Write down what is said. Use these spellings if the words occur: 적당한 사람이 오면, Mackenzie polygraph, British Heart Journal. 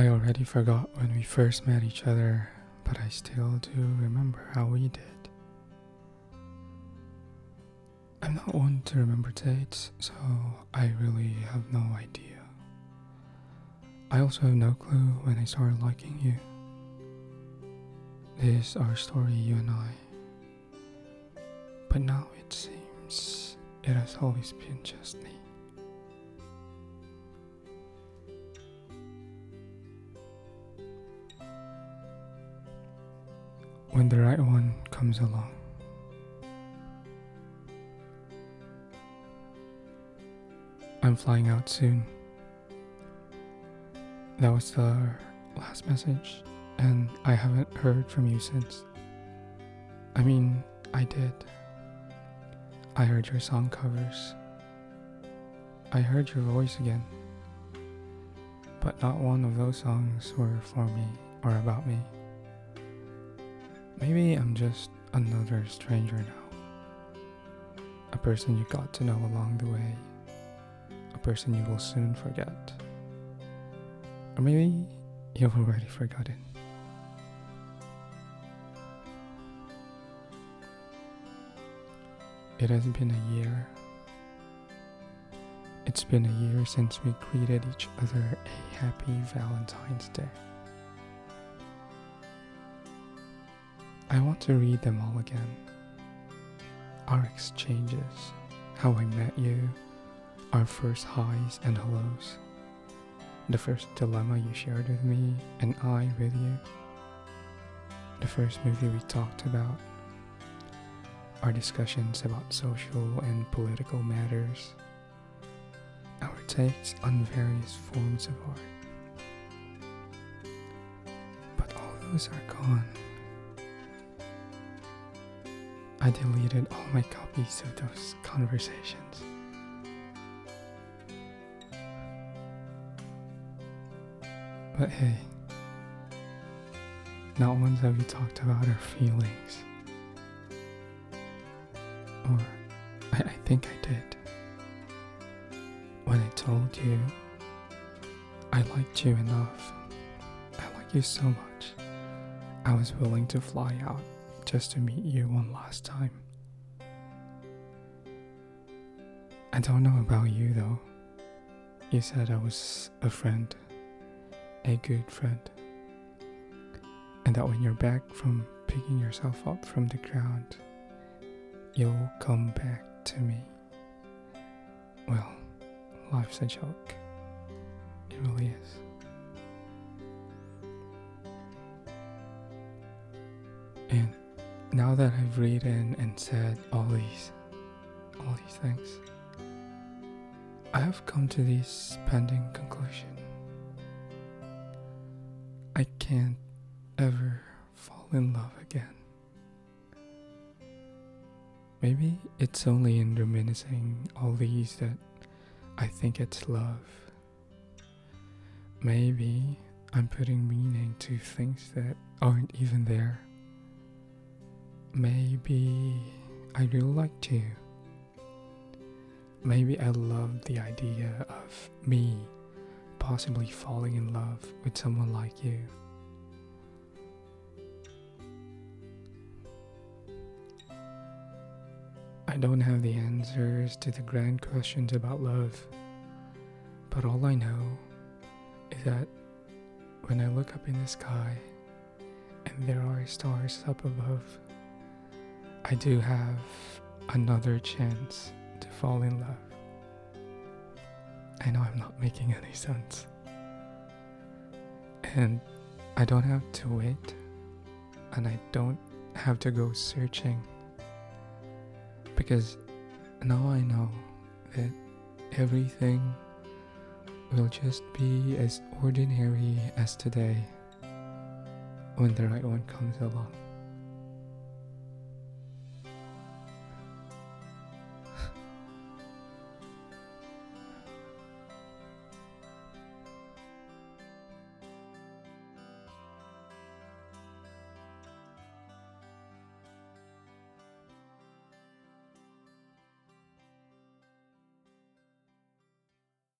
I already forgot when we first met each other, but I still do remember how we did. I'm not one to remember dates, so I really have no idea. I also have no clue when I started liking you. This is our story, you and I. But now it seems it has always been just me. When the right one comes along. I'm flying out soon. That was the last message, and I haven't heard from you since. I mean, I did. I heard your song covers. I heard your voice again. But not one of those songs were for me or about me. Maybe I'm just another stranger now. A person you got to know along the way. A person you will soon forget. Or maybe you've already forgotten. It has been a year. It's been a year since we greeted each other a happy Valentine's Day. I want to read them all again. Our exchanges, how I met you, our first highs and hellos, the first dilemma you shared with me and I with you, the first movie we talked about, our discussions about social and political matters, our takes on various forms of art. But all those are gone. I deleted all my copies of those conversations. But hey, not once have we talked about our feelings. Or, I think I did. When I told you, I liked you enough. I like you so much. I was willing to fly out. Just to meet you one last time. I don't know about you though. You said I was a friend, a good friend, and that when you're back from picking yourself up from the ground, you'll come back to me. Well, life's a joke. It really is. And now that I've written and said all these things, I have come to this pending conclusion. I can't ever fall in love again. Maybe it's only in reminiscing all these that I think it's love. Maybe I'm putting meaning to things that aren't even there. Maybe I really liked you. Maybe I loved the idea of me possibly falling in love with someone like you. I don't have the answers to the grand questions about love, but all I know is that when I look up in the sky and there are stars up above, I do have another chance to fall in love. I know I'm not making any sense. And I don't have to wait, and I don't have to go searching. Because now I know that everything will just be as ordinary as today when the right one comes along.